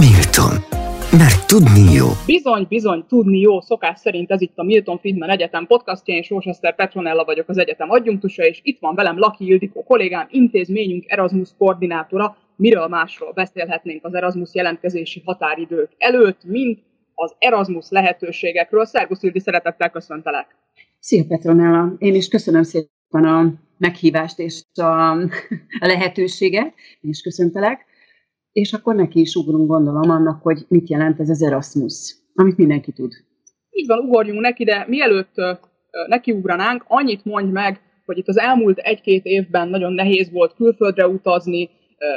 Milton, mert tudni jó. Bizony, tudni jó. Szokás szerint ez itt a Milton Friedman Egyetem podcastja, és Rochester Petronella vagyok, az egyetem adjunktusa, és itt van velem Laki Ildikó kollégám, intézményünk Erasmus koordinátora. Miről másról beszélhetnénk az Erasmus jelentkezési határidők előtt, mint az Erasmus lehetőségekről. Szervusz, Ildi, szeretettel köszöntelek! Szia, Petronella! Én is köszönöm szépen a meghívást és a lehetőséget, és köszöntelek. És akkor neki is ugrunk, gondolom, annak, hogy mit jelent ez az Erasmus, amit mindenki tud. Így van, ugorjunk neki, de mielőtt nekiugranánk, annyit mondj meg, hogy itt az elmúlt egy-két évben nagyon nehéz volt külföldre utazni,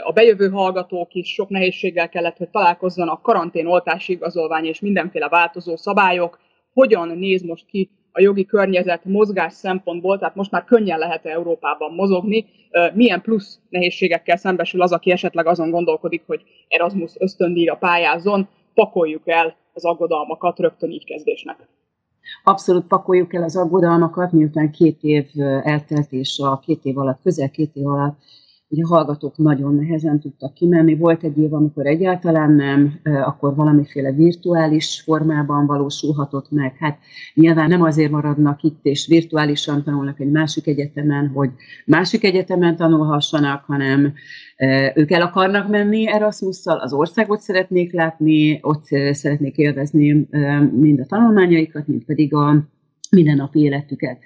a bejövő hallgatók is sok nehézséggel kellett, hogy találkozzanak, karanténoltási igazolvány és mindenféle változó szabályok. Hogyan néz most ki a jogi környezet mozgás szempontból, tehát most már könnyen lehet Európában mozogni? Milyen plusz nehézségekkel szembesül az, aki esetleg azon gondolkodik, hogy Erasmus ösztöndíjra pályázzon? Pakoljuk el az aggodalmakat rögtön így kezdésnek. Abszolút pakoljuk el az aggodalmakat, miután 2 év eltelt, és a 2 év alatt, közel 2 év alatt, ugye a hallgatók nagyon nehezen tudtak kimenni. Volt egy év, amikor egyáltalán nem, akkor valamiféle virtuális formában valósulhatott meg. Hát nyilván nem azért maradnak itt, és virtuálisan tanulnak egy másik egyetemen, hogy másik egyetemen tanulhassanak, hanem ők el akarnak menni Erasmusszal, az országot szeretnék látni, ott szeretnék élvezni mind a tanulmányaikat, mind pedig a mindennapi életüket.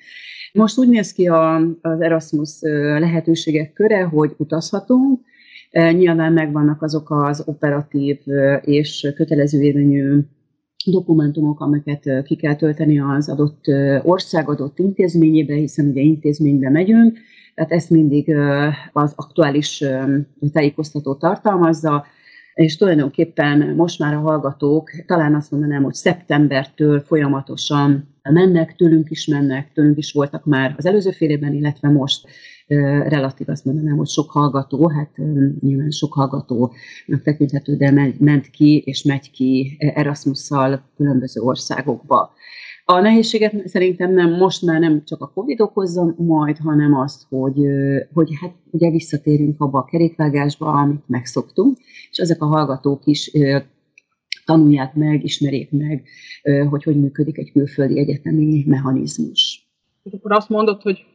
Most úgy néz ki az Erasmus lehetőségek köre, hogy utazhatunk. Nyilván megvannak azok az operatív és kötelező érvényű dokumentumok, amiket ki kell tölteni az adott ország adott intézményébe, hiszen ugye intézménybe megyünk, tehát ezt mindig az aktuális tájékoztató tartalmazza, és tulajdonképpen most már a hallgatók, talán azt mondanám, hogy szeptembertől folyamatosan mennek, tőlünk is voltak már az előző fél évben, illetve most relatív azt mondanám, hogy sok hallgató, hát nyilván sok hallgatónak tekinthető, de ment ki és megy ki Erasmusszal különböző országokba. A nehézséget szerintem nem, most már nem csak a Covid okozza majd, hanem azt, hogy hát ugye visszatérünk abba a kerékvágásba, amit megszoktunk, és ezek a hallgatók is tanulják meg, ismerjék meg, hogy működik egy külföldi egyetemi mechanizmus. Akkor azt mondod, hogy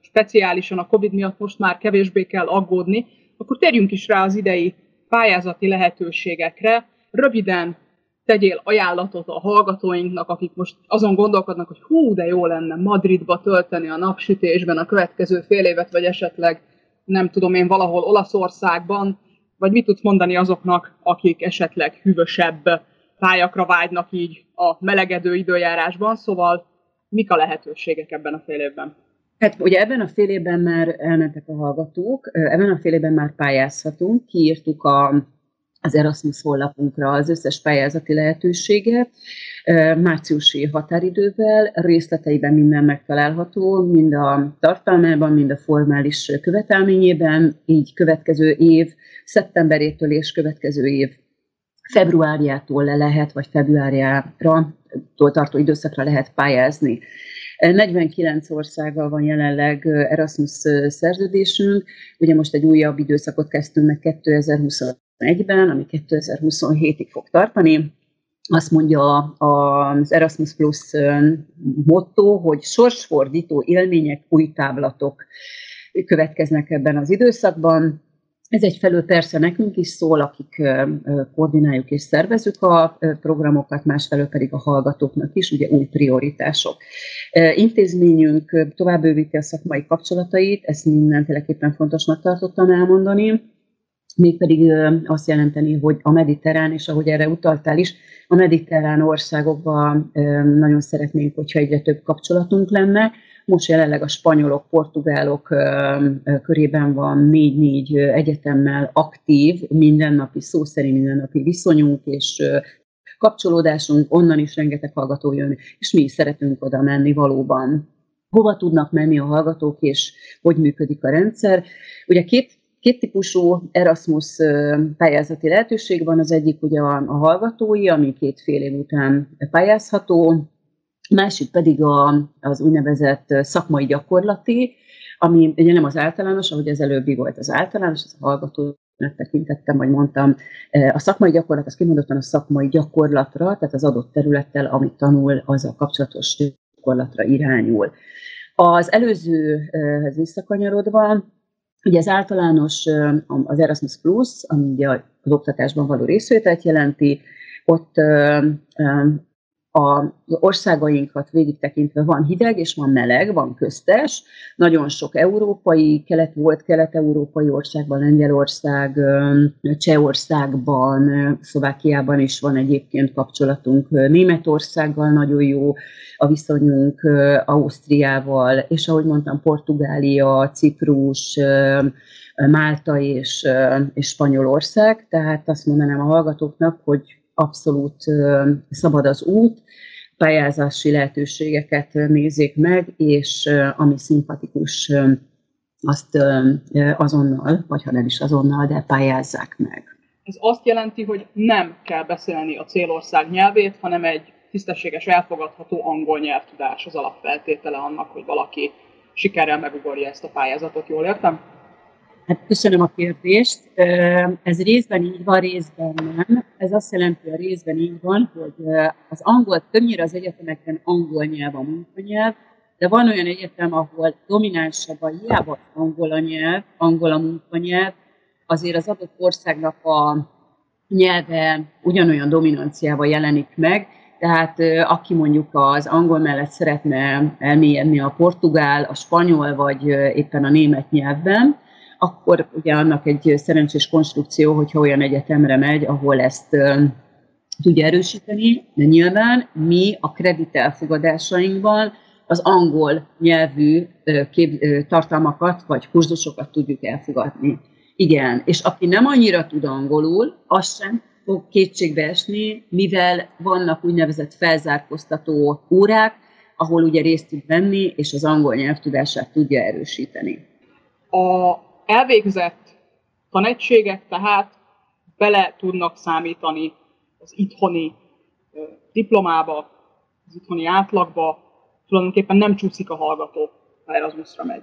speciálisan a Covid miatt most már kevésbé kell aggódni, akkor térjünk is rá az idei pályázati lehetőségekre. Röviden tegyél ajánlatot a hallgatóinknak, akik most azon gondolkodnak, hogy hú, de jó lenne Madridba tölteni a napsütésben a következő fél évet, vagy esetleg nem tudom én valahol Olaszországban, vagy mit tudsz mondani azoknak, akik esetleg hűvösebb tájakra vágynak így a melegedő időjárásban, szóval mik a lehetőségek ebben a fél évben? Hát ugye ebben a fél évben már elmentek a hallgatók, ebben a fél évben már pályázhatunk, kiírtuk az Erasmus honlapunkra az összes pályázati lehetőséget, márciusi határidővel, részleteiben minden megtalálható, mind a tartalmában, mind a formális követelményében, így következő év szeptemberétől és következő év februárjától lehet, vagy februárjára tartó időszakra lehet pályázni. 49 országgal van jelenleg Erasmus szerződésünk, ugye most egy újabb időszakot kezdtünk meg 2021-ben, ami 2027-ig fog tartani. Azt mondja az Erasmus+ motto, hogy sorsfordító élmények, új táblatok következnek ebben az időszakban. Ez egyfelől persze nekünk is szól, akik koordináljuk és szervezük a programokat, másfelől pedig a hallgatóknak is, ugye új prioritások. Intézményünk tovább bővíti a szakmai kapcsolatait, ezt mindenféleképpen fontosnak tartottam elmondani, mégpedig azt jelenteni, hogy a mediterrán, és ahogy erre utaltál is, a mediterrán országokban nagyon szeretnénk, hogyha egyre több kapcsolatunk lenne. Most jelenleg a spanyolok, portugálok körében van 4 egyetemmel aktív, mindennapi, szó szerint mindennapi viszonyunk és kapcsolódásunk, onnan is rengeteg hallgató jön, és mi is szeretünk oda menni valóban. Hova tudnak menni a hallgatók, és hogy működik a rendszer? Ugye két típusú Erasmus pályázati lehetőség van, az egyik ugye a hallgatói, ami 2 fél év után pályázható, másik pedig az úgynevezett szakmai gyakorlati, ami ugye nem az általános, ahogy az előbbi volt az általános, az a hallgatói megtekintettem, vagy mondtam, a szakmai gyakorlat, az kimondottan a szakmai gyakorlatra, tehát az adott területtel, amit tanul, az a kapcsolatos gyakorlatra irányul. Az előzőhez visszakanyarodva, ugye az általános, az Erasmus+, ami ugye az oktatásban való részvételt jelenti, ott az országainkat végigtekintve van hideg és van meleg, van köztes. Nagyon sok európai, kelet-európai országban, Lengyelország, Csehországban, Szlovákiában is van egyébként kapcsolatunk, Németországgal nagyon jó a viszonyunk, Ausztriával, és ahogy mondtam, Portugália, Ciprus, Málta és Spanyolország. Tehát azt mondanám a hallgatóknak, hogy abszolút szabad az út, pályázási lehetőségeket nézzék meg, és ami szimpatikus, azt azonnal, vagy ha nem is azonnal, de pályázzák meg. Ez azt jelenti, hogy nem kell beszélni a célország nyelvét, hanem egy tisztességes, elfogadható angol nyelvtudás az alapfeltétele annak, hogy valaki sikerrel megugorja ezt a pályázatot. Jól értem? Hát köszönöm a kérdést. Ez részben így van, részben nem. Ez azt jelenti, hogy a részben így van, hogy az angol többnyire az egyetemeken angol nyelv a munkanyelv, de van olyan egyetem, ahol dominánsabban hiába angol a nyelv, angol a munkanyelv, azért az adott országnak a nyelve ugyanolyan dominanciával jelenik meg, tehát aki mondjuk az angol mellett szeretne elmélyedni a portugál, a spanyol vagy éppen a német nyelvben, akkor ugye annak egy szerencsés konstrukció, hogyha olyan egyetemre megy, ahol ezt tudja erősíteni, de nyilván mi a kredit elfogadásainkban az angol nyelvű tartalmakat vagy kurzusokat tudjuk elfogadni. Igen, és aki nem annyira tud angolul, az sem fog kétségbe esni, mivel vannak úgynevezett felzárkóztató órák, ahol ugye részt tud venni, és az angol nyelvtudását tudja erősíteni. A elvégzett tanegységek tehát bele tudnak számítani az itthoni diplomába, az itthoni átlagba, tulajdonképpen nem csúszik a hallgató, ha Erasmusra megy.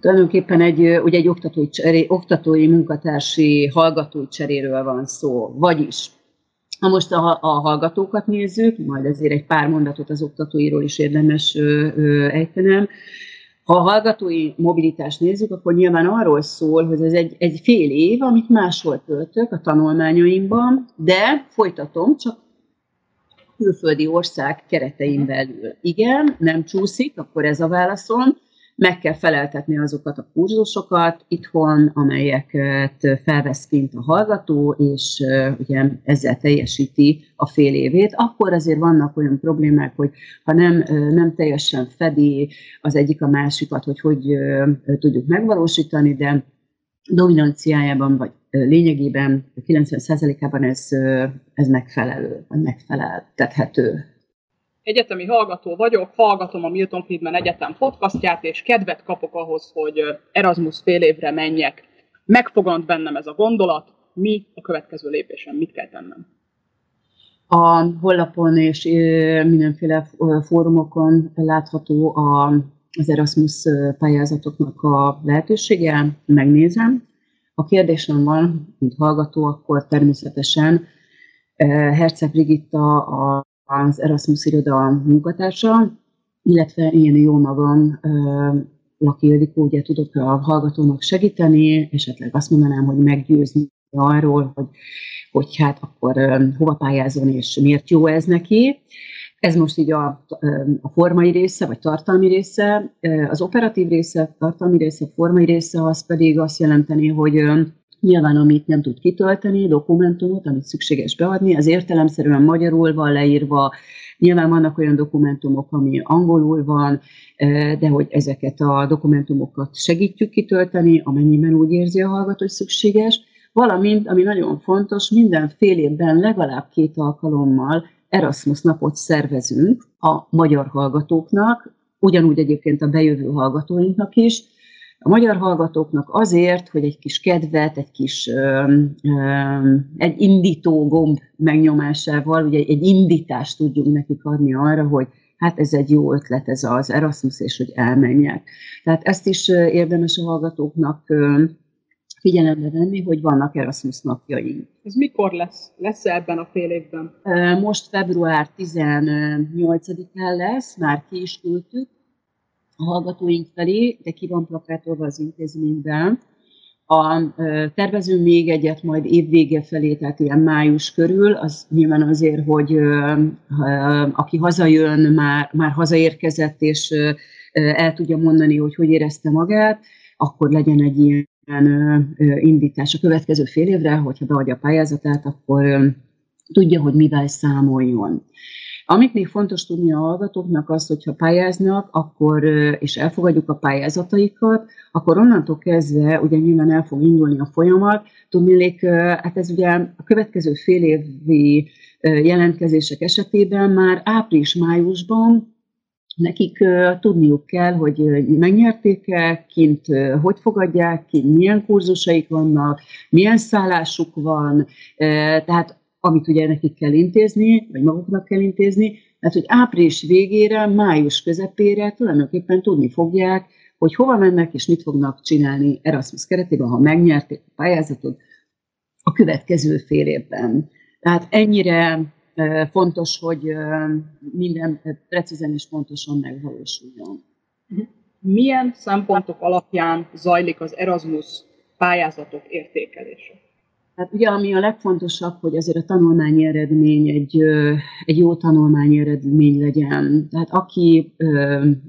Tulajdonképpen egy oktatói munkatársi hallgatói cseréről van szó, vagyis ha most a hallgatókat nézzük, majd azért egy pár mondatot az oktatóiról is érdemes ejtenem. Ha a hallgatói mobilitást nézzük, akkor nyilván arról szól, hogy ez egy fél év, amit máshol töltök a tanulmányaimban, de folytatom, csak külföldi ország keretein belül. Igen, nem csúszik, akkor ez a válaszom. Meg kell feleltetni azokat a kurzusokat itthon, amelyeket felvesz kint a hallgató, és ugye ezzel teljesíti a fél évét. Akkor azért vannak olyan problémák, hogy ha nem teljesen fedi az egyik a másikat, hogy tudjuk megvalósítani, de dominanciájában vagy lényegében 90%-ában ez megfelelő, vagy megfeleltethető. Egyetemi hallgató vagyok, hallgatom a Milton Friedman Egyetem podcastját, és kedvet kapok ahhoz, hogy Erasmus fél évre menjek. Megfogant bennem ez a gondolat, mi a következő lépésen, mit kell tennem? A honlapon és mindenféle fórumokon látható az Erasmus pályázatoknak a lehetősége, megnézem. Ha kérdésem van, mint hallgató, akkor természetesen Herceg Brigitta az Erasmus iroda munkatársa, illetve én jó magam, Laki Ildikó, ugye tudok a hallgatónak segíteni, esetleg azt mondanám, hogy meggyőzni arról, hogy hát akkor hova pályázon és miért jó ez neki. Ez most így a formai része, vagy tartalmi része. Az operatív része, tartalmi része, formai része az pedig azt jelenteni, hogy nyilván, amit nem tud kitölteni, dokumentumot, amit szükséges beadni, az értelemszerűen magyarul van leírva, nyilván vannak olyan dokumentumok, ami angolul van, de hogy ezeket a dokumentumokat segítjük kitölteni, amennyiben úgy érzi a hallgató, hogy szükséges, valamint, ami nagyon fontos, minden fél évben legalább 2 alkalommal Erasmus napot szervezünk a magyar hallgatóknak, ugyanúgy egyébként a bejövő hallgatóinknak is, a magyar hallgatóknak azért, hogy egy kis kedvet, egy indító gomb megnyomásával, ugye egy indítást tudjunk nekik adni arra, hogy hát ez egy jó ötlet, ez az Erasmus, és hogy elmenjek. Tehát ezt is érdemes a hallgatóknak figyelembe venni, hogy vannak Erasmus napjaink. Ez mikor lesz? Lesz-e ebben a fél évben? Most február 18-án lesz, már ki is küldtük a hallgatóink felé, de ki van plakátolva az intézményben. Tervezünk még egyet majd évvége felé, tehát ilyen május körül, az nyilván azért, hogy aki hazajön, már hazaérkezett, és el tudja mondani, hogy hogy érezte magát, akkor legyen egy ilyen indítás a következő fél évre, hogyha beadja a pályázatát, akkor tudja, hogy mivel számoljon. Amit még fontos tudni a hallgatóknak az, hogyha pályáznak, akkor, és elfogadjuk a pályázataikat, akkor onnantól kezdve ugye nyilván el fog indulni a folyamat. Tudniillik, hát ez ugye a következő fél évi jelentkezések esetében már április-májusban nekik tudniuk kell, hogy megnyerték-e, kint hogy fogadják, kint milyen kurzusaik vannak, milyen szállásuk van, tehát amit ugye nekik kell intézni, vagy maguknak kell intézni, mert hogy április végére, május közepére tulajdonképpen tudni fogják, hogy hova mennek és mit fognak csinálni Erasmus keretében, ha megnyerték a pályázatot a következő fél évben. Tehát ennyire fontos, hogy minden precízen és pontosan megvalósuljon. Milyen szempontok alapján zajlik az Erasmus pályázatok értékelése? Hát ugye ami a legfontosabb, hogy azért a tanulmányi eredmény egy jó tanulmányi eredmény legyen. Tehát aki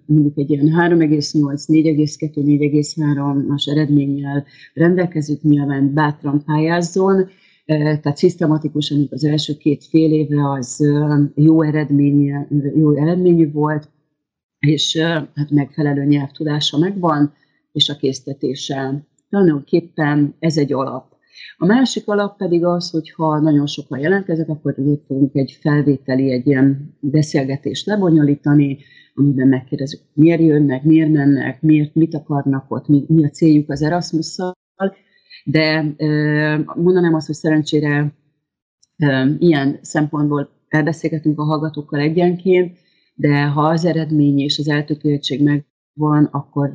mondjuk egy ilyen 3,8, 4,2, 4,3-as eredménnyel rendelkezik, nyilván bátran pályázzon, tehát szisztematikusan az első két fél éve az jó eredményű volt, és hát megfelelő nyelvtudása megvan, és a késztetése. Tulajdonképpen ez egy alap. A másik alap pedig az, hogy ha nagyon sokan jelentkeznek, akkor tudunk egy felvételi, egy ilyen beszélgetést lebonyolítani, amiben megkérdezzük, miért jönnek, miért mennek, mit akarnak ott, mi a céljuk az Erasmusszal. De mondanám azt, hogy szerencsére ilyen szempontból elbeszélgetünk a hallgatókkal egyenként, de ha az eredmény és az eltökéltség megvan, akkor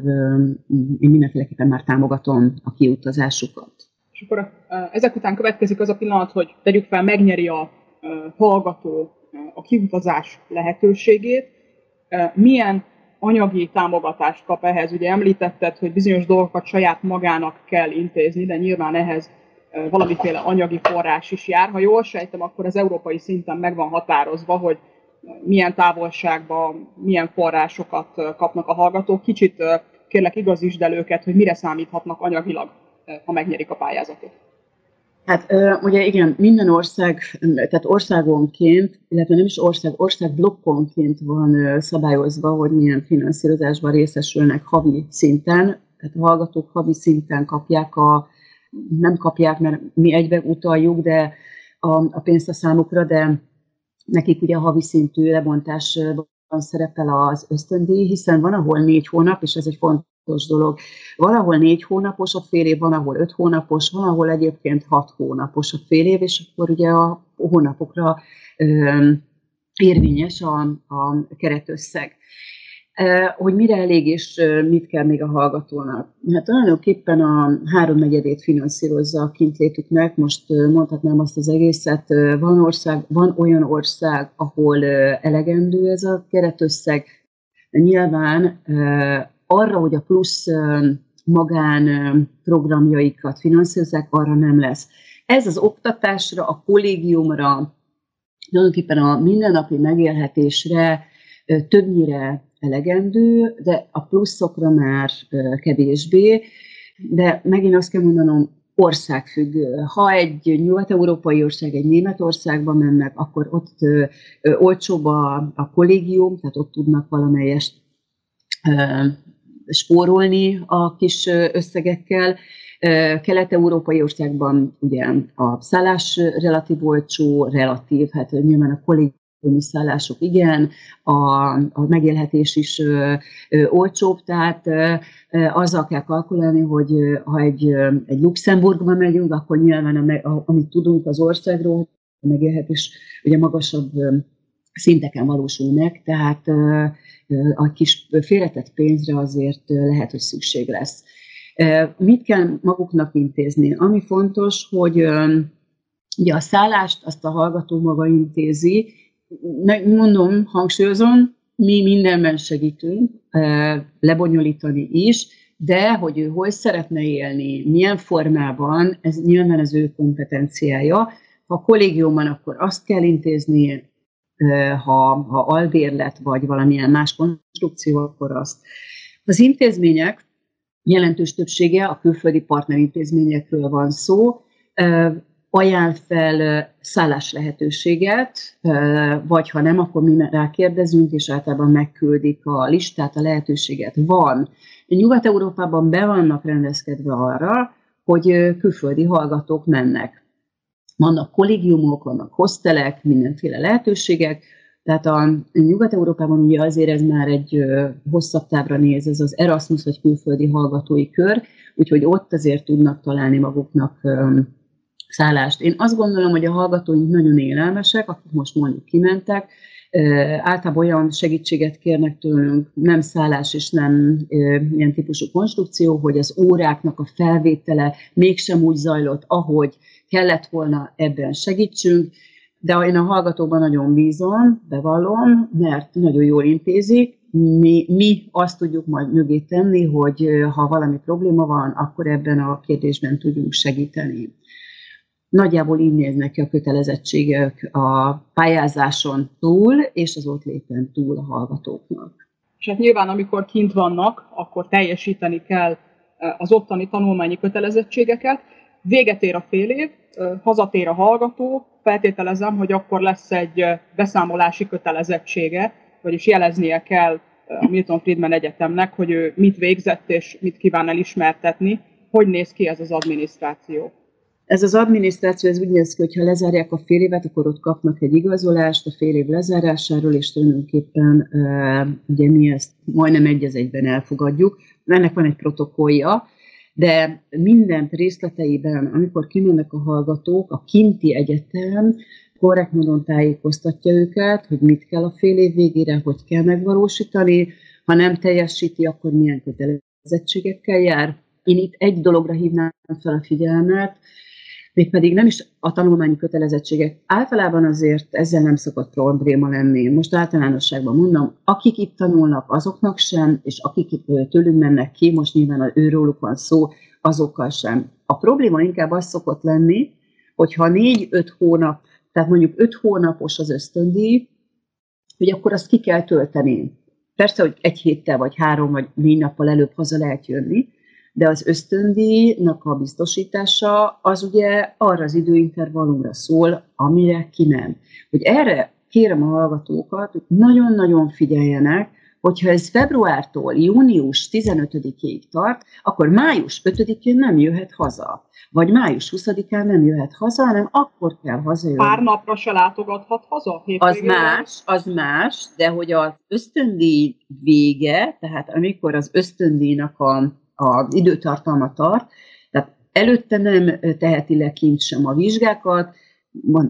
én mindenféleképpen már támogatom a kiutazásukat. És akkor ezek után következik az a pillanat, hogy tegyük fel, megnyeri a hallgató a kiutazás lehetőségét. Milyen anyagi támogatást kap ehhez? Ugye említetted, hogy bizonyos dolgokat saját magának kell intézni, de nyilván ehhez valamiféle anyagi forrás is jár. Ha jól sejtem, akkor az európai szinten meg van határozva, hogy milyen távolságban, milyen forrásokat kapnak a hallgatók. Kicsit kérlek igazítsd el őket, hogy mire számíthatnak anyagilag, ha megnyerik a pályázatot. Hát ugye igen, minden ország, tehát országonként, illetve nem is ország blokkonként van szabályozva, hogy milyen finanszírozásban részesülnek havi szinten. Tehát a hallgatók havi szinten kapják nem kapják, mert mi egyben utaljuk, de a pénzt a számukra, de nekik ugye a havi szintű lebontásban szerepel az ösztöndíj, hiszen van, ahol 4 hónap, és ez egy fontos dolog. Valahol 4 hónapos a fél év, van, ahol 5 hónapos, van, ahol egyébként 6 hónapos a fél év, és akkor ugye a hónapokra érvényes a keretösszeg. Hogy mire elég, és mit kell még a hallgatónak? Hát tulajdonképpen a 3/4-ét finanszírozza a kintlétüknek, most mondhatnám azt az egészet, van olyan ország, ahol elegendő ez a keretösszeg. Nyilván arra, hogy a plusz magán programjaikat finanszírozzák, arra nem lesz. Ez az oktatásra, a kollégiumra, tulajdonképpen a mindennapi megélhetésre többnyire elegendő, de a pluszokra már kevésbé. De megint azt kell mondanom, országfüggő. Ha egy nyugat-európai ország, egy Németországba mennek, akkor ott olcsóbb a kollégium, tehát ott tudnak valamelyest spórolni a kis összegekkel. Kelet-európai országban ugye a szállás relatív olcsó, hát nyilván a kollégiumi szállások igen, a megélhetés is olcsóbb, tehát azzal kell kalkulálni, hogy ha egy Luxemburgba megyünk, akkor nyilván amit tudunk az országról, a megélhetés ugye magasabb szinteken valósul meg, tehát a kis félretett pénzre azért lehet, hogy szükség lesz. Mit kell maguknak intézni? Ami fontos, hogy ugye a szállást azt a hallgató maga intézi. Mondom, hangsúlyozom, mi mindenben segítünk, lebonyolítani is, de hogy ő hol szeretne élni, milyen formában, ez nyilván az ő kompetenciája. Ha kollégiumban, akkor azt kell intézni, ha albérlet vagy valamilyen más konstrukció, akkor azt. Az intézmények jelentős többsége a külföldi partnerintézményekről van szó, ajánl fel szállás lehetőséget, vagy ha nem, akkor mi rákérdezünk, és általában megküldik a listát, a lehetőséget. Van. Nyugat-Európában be vannak rendezkedve arra, hogy külföldi hallgatók mennek. Vannak kollégiumok, vannak hostelek, mindenféle lehetőségek. Tehát a Nyugat-Európában ugye azért ez már egy hosszabb távra néz, ez az Erasmus vagy külföldi hallgatói kör, úgyhogy ott azért tudnak találni maguknak szállást. Én azt gondolom, hogy a hallgatóink nagyon élelmesek, akik most mondjuk kimentek, általában olyan segítséget kérnek tőlünk, nem szállás és nem ilyen típusú konstrukció, hogy az óráknak a felvétele mégsem úgy zajlott, ahogy kellett volna, ebben segítsünk. De én a hallgatóban nagyon bízom, bevallom, mert nagyon jól intézik. Mi azt tudjuk majd mögé tenni, hogy ha valami probléma van, akkor ebben a kérdésben tudjunk segíteni. Nagyjából így néznek ki a kötelezettségek a pályázáson túl, és az ott léten túl a hallgatóknak. És hát nyilván, amikor kint vannak, akkor teljesíteni kell az ottani tanulmányi kötelezettségeket. Véget ér a fél év, hazatér a hallgató, feltételezem, hogy akkor lesz egy beszámolási kötelezettsége, vagyis jeleznie kell a Milton Friedman Egyetemnek, hogy ő mit végzett és mit kíván elismertetni. Hogy néz ki ez az adminisztráció? Ez az adminisztráció, ez úgy néz ki, hogy ha lezárják a fél évet, akkor ott kapnak egy igazolást a fél év lezárásáról, és tulajdonképpen ugye mi ezt majdnem egy az egyben elfogadjuk. Ennek van egy protokollja, de mindent részleteiben, amikor kimennek a hallgatók, a kinti egyetem korrekt módon tájékoztatja őket, hogy mit kell a fél év végére, hogy kell megvalósítani, ha nem teljesíti, akkor milyen kötelezettségekkel jár. Én itt egy dologra hívnám fel a figyelmet, mégpedig nem is a tanulmányi kötelezettségek. Általában azért ezzel nem szokott probléma lenni. Most általánosságban mondom, akik itt tanulnak, azoknak sem, és akik tőlünk mennek ki, most nyilván őróluk van szó, azokkal sem. A probléma inkább az szokott lenni, hogyha 4-5 hónap, tehát mondjuk 5 hónapos az ösztöndíj, hogy akkor azt ki kell tölteni. Persze, hogy egy héttel, vagy 3, vagy 4 nappal előbb haza lehet jönni, de az ösztöndíjnak a biztosítása az ugye arra az időintervallumra szól, amire kiment. Hogy erre kérem a hallgatókat, hogy nagyon-nagyon figyeljenek, hogyha ez februártól június 15-ig tart, akkor május 5-én nem jöhet haza. Vagy május 20-án nem jöhet haza, hanem akkor kell hazajönni. Pár napra se látogathat haza? Az más, de hogy az ösztöndíj vége, tehát amikor az ösztöndíjnak az időtartalma tart, tehát előtte nem teheti le kint sem a vizsgákat,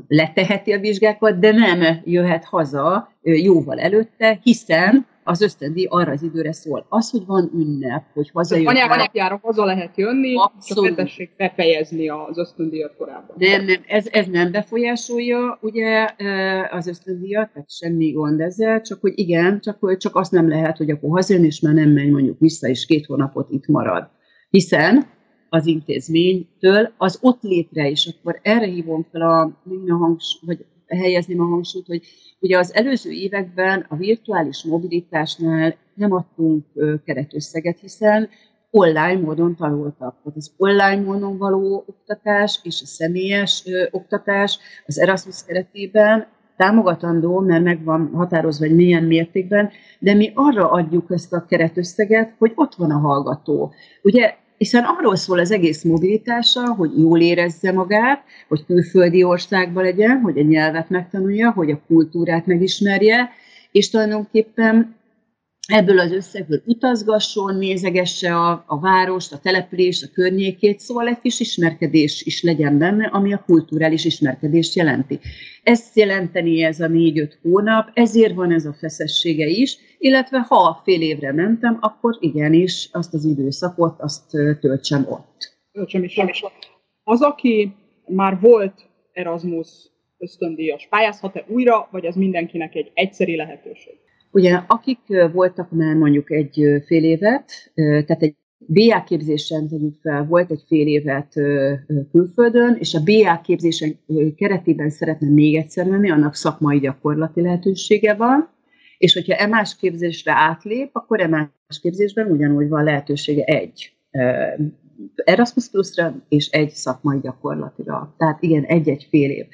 leteheti a vizsgákat, de nem jöhet haza jóval előtte, hiszen az ösztöndíj arra az időre szól. Az, hogy van ünnep, hogy hazajön. Anyával járok, haza lehet jönni, abszolút. Csak tessék befejezni az ösztöndíjat korábban. Nem, ez nem befolyásolja ugye az ösztöndíjat, tehát semmi gond ezzel, csak hogy igen, csak azt nem lehet, hogy akkor hazajön, és már nem megy mondjuk vissza, és 2 hónapot itt marad. Hiszen az intézménytől az ott létre is, akkor erre hívom fel helyezném a hangsúlyt, hogy ugye az előző években a virtuális mobilitásnál nem adtunk keretösszeget, hiszen online módon tanultak. Tehát az online módon való oktatás és a személyes oktatás az Erasmus keretében támogatandó, mert meg van határozva, hogy milyen mértékben, de mi arra adjuk ezt a keretösszeget, hogy ott van a hallgató. Ugye, hiszen arról szól az egész mobilitása, hogy jól érezze magát, hogy külföldi országban legyen, hogy a nyelvet megtanulja, hogy a kultúrát megismerje, és tulajdonképpen ebből az összegből utazgasson, nézegesse a várost, a települést, a környékét, szóval egy kis ismerkedés is legyen benne, ami a kulturális ismerkedést jelenti. Ezt jelenteni ez a 4-5 hónap, ezért van ez a feszessége is, illetve ha fél évre mentem, akkor igenis azt az időszakot, azt töltsem ott. Az, aki már volt Erasmus ösztöndíjas, pályázhat-e újra, vagy ez mindenkinek egy egyszeri lehetőség? Ugye, akik voltak már mondjuk egy fél évet, tehát egy BA képzésen tegyük fel, volt egy fél évet külföldön, és a BA képzésen keretében szeretne még egyszer menni, annak szakmai gyakorlati lehetősége van, és hogyha emás képzésre átlép, akkor emás képzésben ugyanúgy van lehetősége egy Erasmus Plus-ra és egy szakmai gyakorlatira. Tehát igen, egy-egy fél év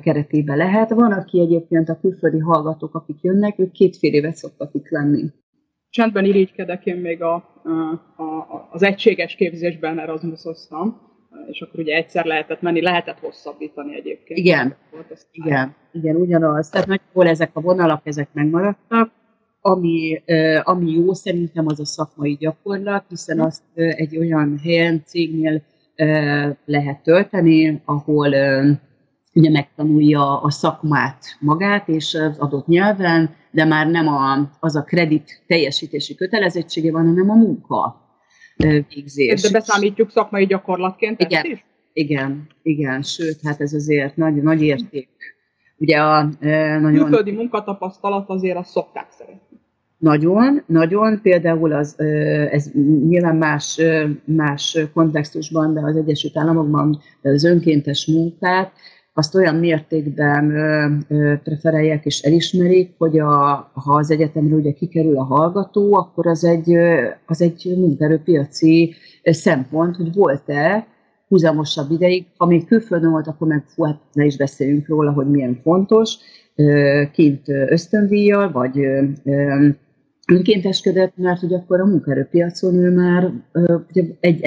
keretében lehet. Van, aki egyébként a külföldi hallgatók, akik jönnek, ők 2,5 évet szoktak itt lenni. Csendben irigykedek, én még az egységes képzésben Erasmus-oztam, és akkor ugye egyszer lehetett menni, lehetett hosszabbítani egyébként. Igen, igen, ugyanaz. Tehát nagyjából ezek a vonalak, ezek megmaradtak. Ami jó szerintem, az a szakmai gyakorlat, hiszen azt egy olyan helyen, cégnél lehet tölteni, ahol ugye megtanulja a szakmát magát, és az adott nyelven, de már nem az a kredit teljesítési kötelezettsége van, hanem a munka végzés. De beszámítjuk szakmai gyakorlatként ezt is? Igen, sőt, hát ez azért nagy érték. Ugye a külföldi munkatapasztalat azért azt szokták szeretni. Nagyon, nagyon. Például ez nyilván más kontextusban, de az Egyesült Államokban az önkéntes munkát azt olyan mértékben preferálják és elismerik, hogy ha az egyetemről ugye kikerül a hallgató, akkor az egy munkaerőpiaci szempont, hogy volt-e húzamosabb ideig, ha még külföldön volt, akkor meg hát ne is beszéljünk róla, hogy milyen fontos, kint ösztöndíjjal, vagy önkénteskedett, mert hogy akkor a munkaerőpiacon ő már egy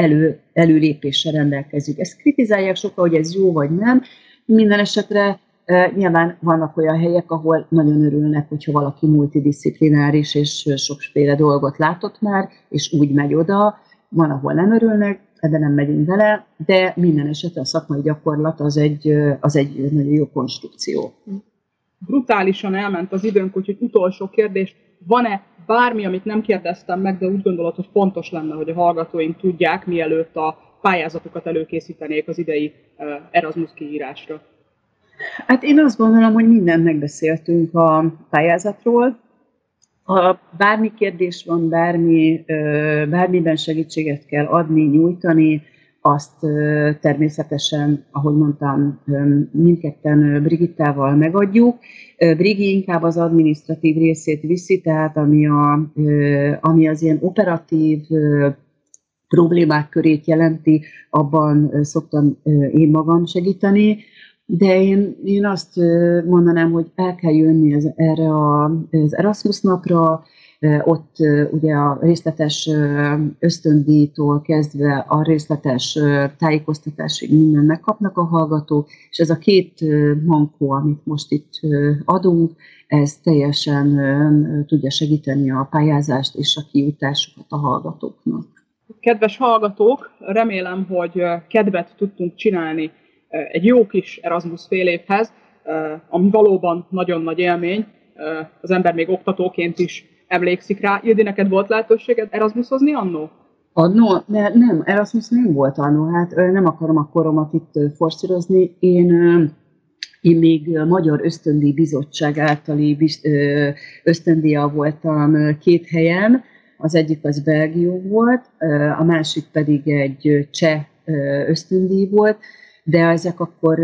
előlépéssel rendelkezik. Ezt kritizálják sokan, hogy ez jó vagy nem. Minden esetre nyilván vannak olyan helyek, ahol nagyon örülnek, hogyha valaki multidisziplináris és sokféle dolgot látott már, és úgy megy oda, van, ahol nem örülnek, ebben nem megyünk vele, de minden esetre a szakmai gyakorlat az egy nagyon jó konstrukció. Brutálisan elment az időnk, úgyhogy utolsó kérdés, van-e bármi, amit nem kérdeztem meg, de úgy gondolod, hogy fontos lenne, hogy a hallgatóink tudják, mielőtt a pályázatokat előkészítenék az idei Erasmus kiírásra? Hát én azt gondolom, hogy mindent megbeszéltünk a pályázatról. Ha bármi kérdés van, bármiben segítséget kell adni, nyújtani, azt természetesen, ahogy mondtam, mindketten Brigittával megadjuk. Brigi inkább az adminisztratív részét viszi, tehát ami az ilyen operatív problémák körét jelenti, abban szoktam én magam segíteni. De én azt mondanám, hogy el kell jönni erre az Erasmus napra, ott ugye a részletes ösztöndíjtól kezdve a részletes tájékoztatásig mindent megkapnak a hallgatók, és ez a két mankó, amit most itt adunk, ez teljesen tudja segíteni a pályázást és a kijutásukat a hallgatóknak. Kedves hallgatók, remélem, hogy kedvet tudtunk csinálni egy jó kis Erasmus fél évhez, ami valóban nagyon nagy élmény, az ember még oktatóként is emlékszik rá. Ildi, neked volt lehetőséged Erasmusozni annó? Annó? Nem, Erasmus nem volt annó, hát nem akarom a koromat itt forszírozni. Én még Magyar Ösztöndíj Bizottság általi ösztöndíjjal voltam két helyen, az egyik az Belgium volt, a másik pedig egy cseh ösztöndíj volt, de ezek akkor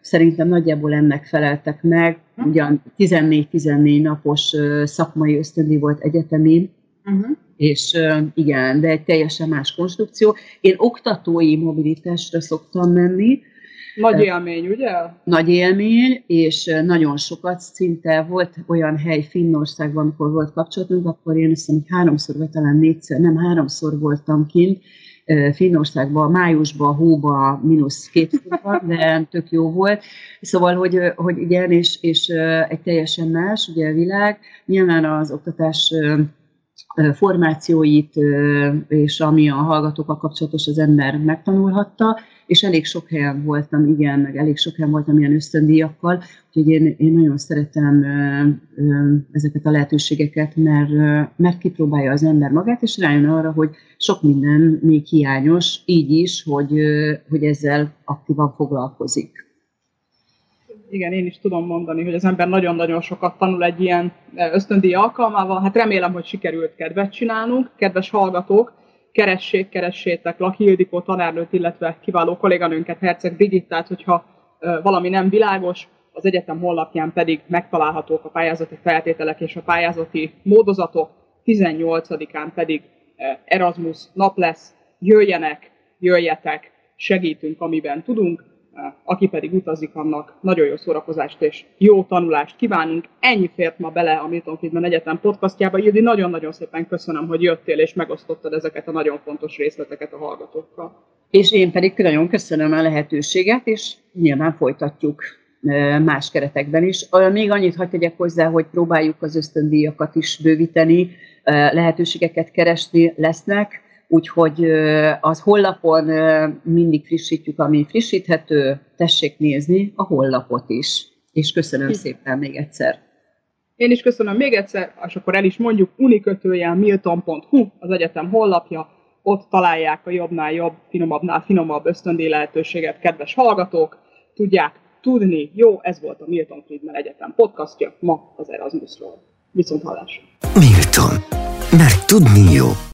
szerintem nagyjából ennek feleltek meg. Ugyan 14-14 napos szakmai ösztöndíj volt egyetemi, és igen, de egy teljesen más konstrukció. Én oktatói mobilitásra szoktam menni. Nagy élmény, ugye? Nagy élmény, és nagyon sokat, szinte volt olyan hely Finnországban, amikor volt kapcsolatunk, akkor én azt hiszem, hogy 3-szor, vagy talán 4-szer, nem 3-szor voltam kint, Finnországban, májusban, hóban, -2 fokban, de tök jó volt. Szóval, hogy igen, és egy teljesen más, ugye a világ, nyilván az oktatás formációit, és ami a hallgatókkal kapcsolatos, az ember megtanulhatta, és elég sok helyen voltam, igen, meg elég sok helyen voltam ilyen ösztöndíjakkal, úgyhogy én nagyon szeretem ezeket a lehetőségeket, mert kipróbálja az ember magát, és rájön arra, hogy sok minden még hiányos, így is, hogy ezzel aktívan foglalkozik. Igen, én is tudom mondani, hogy az ember nagyon-nagyon sokat tanul egy ilyen ösztöndíj alkalmával. Hát remélem, hogy sikerült kedvet csinálnunk. Kedves hallgatók, keressétek Laki Ildikó tanárnőt, illetve kiváló kolléganőnket, Herceg Brigittát, hogyha valami nem világos, az egyetem honlapján pedig megtalálhatók a pályázati feltételek és a pályázati módozatok. 18-án pedig Erasmus nap lesz. Jöjjenek, jöjjetek, segítünk, amiben tudunk. Aki pedig utazik, annak nagyon jó szórakozást és jó tanulást kívánunk. Ennyi fért ma bele a Milton Friedman Egyetem podcastjába. Ildi, nagyon-nagyon szépen köszönöm, hogy jöttél és megosztottad ezeket a nagyon fontos részleteket a hallgatókkal. És én pedig nagyon köszönöm a lehetőséget, és nyilván folytatjuk más keretekben is. Még annyit hadd tegyek hozzá, hogy próbáljuk az ösztöndíjakat is bővíteni, lehetőségeket keresni lesznek, úgyhogy az honlapon mindig frissítjük, ami frissíthető, tessék nézni a honlapot is. És köszönöm szépen még egyszer. Én is köszönöm még egyszer, és akkor el is mondjuk, unikötőjel milton.hu az egyetem honlapja, ott találják a jobbnál jobb, finomabbnál finomabb ösztöndíj lehetőséget, kedves hallgatók, tudják tudni. Jó, ez volt a Milton Friedman Egyetem podcastja, ma az Erasmusról. Viszont hallásra! Milton, mert tudni jó!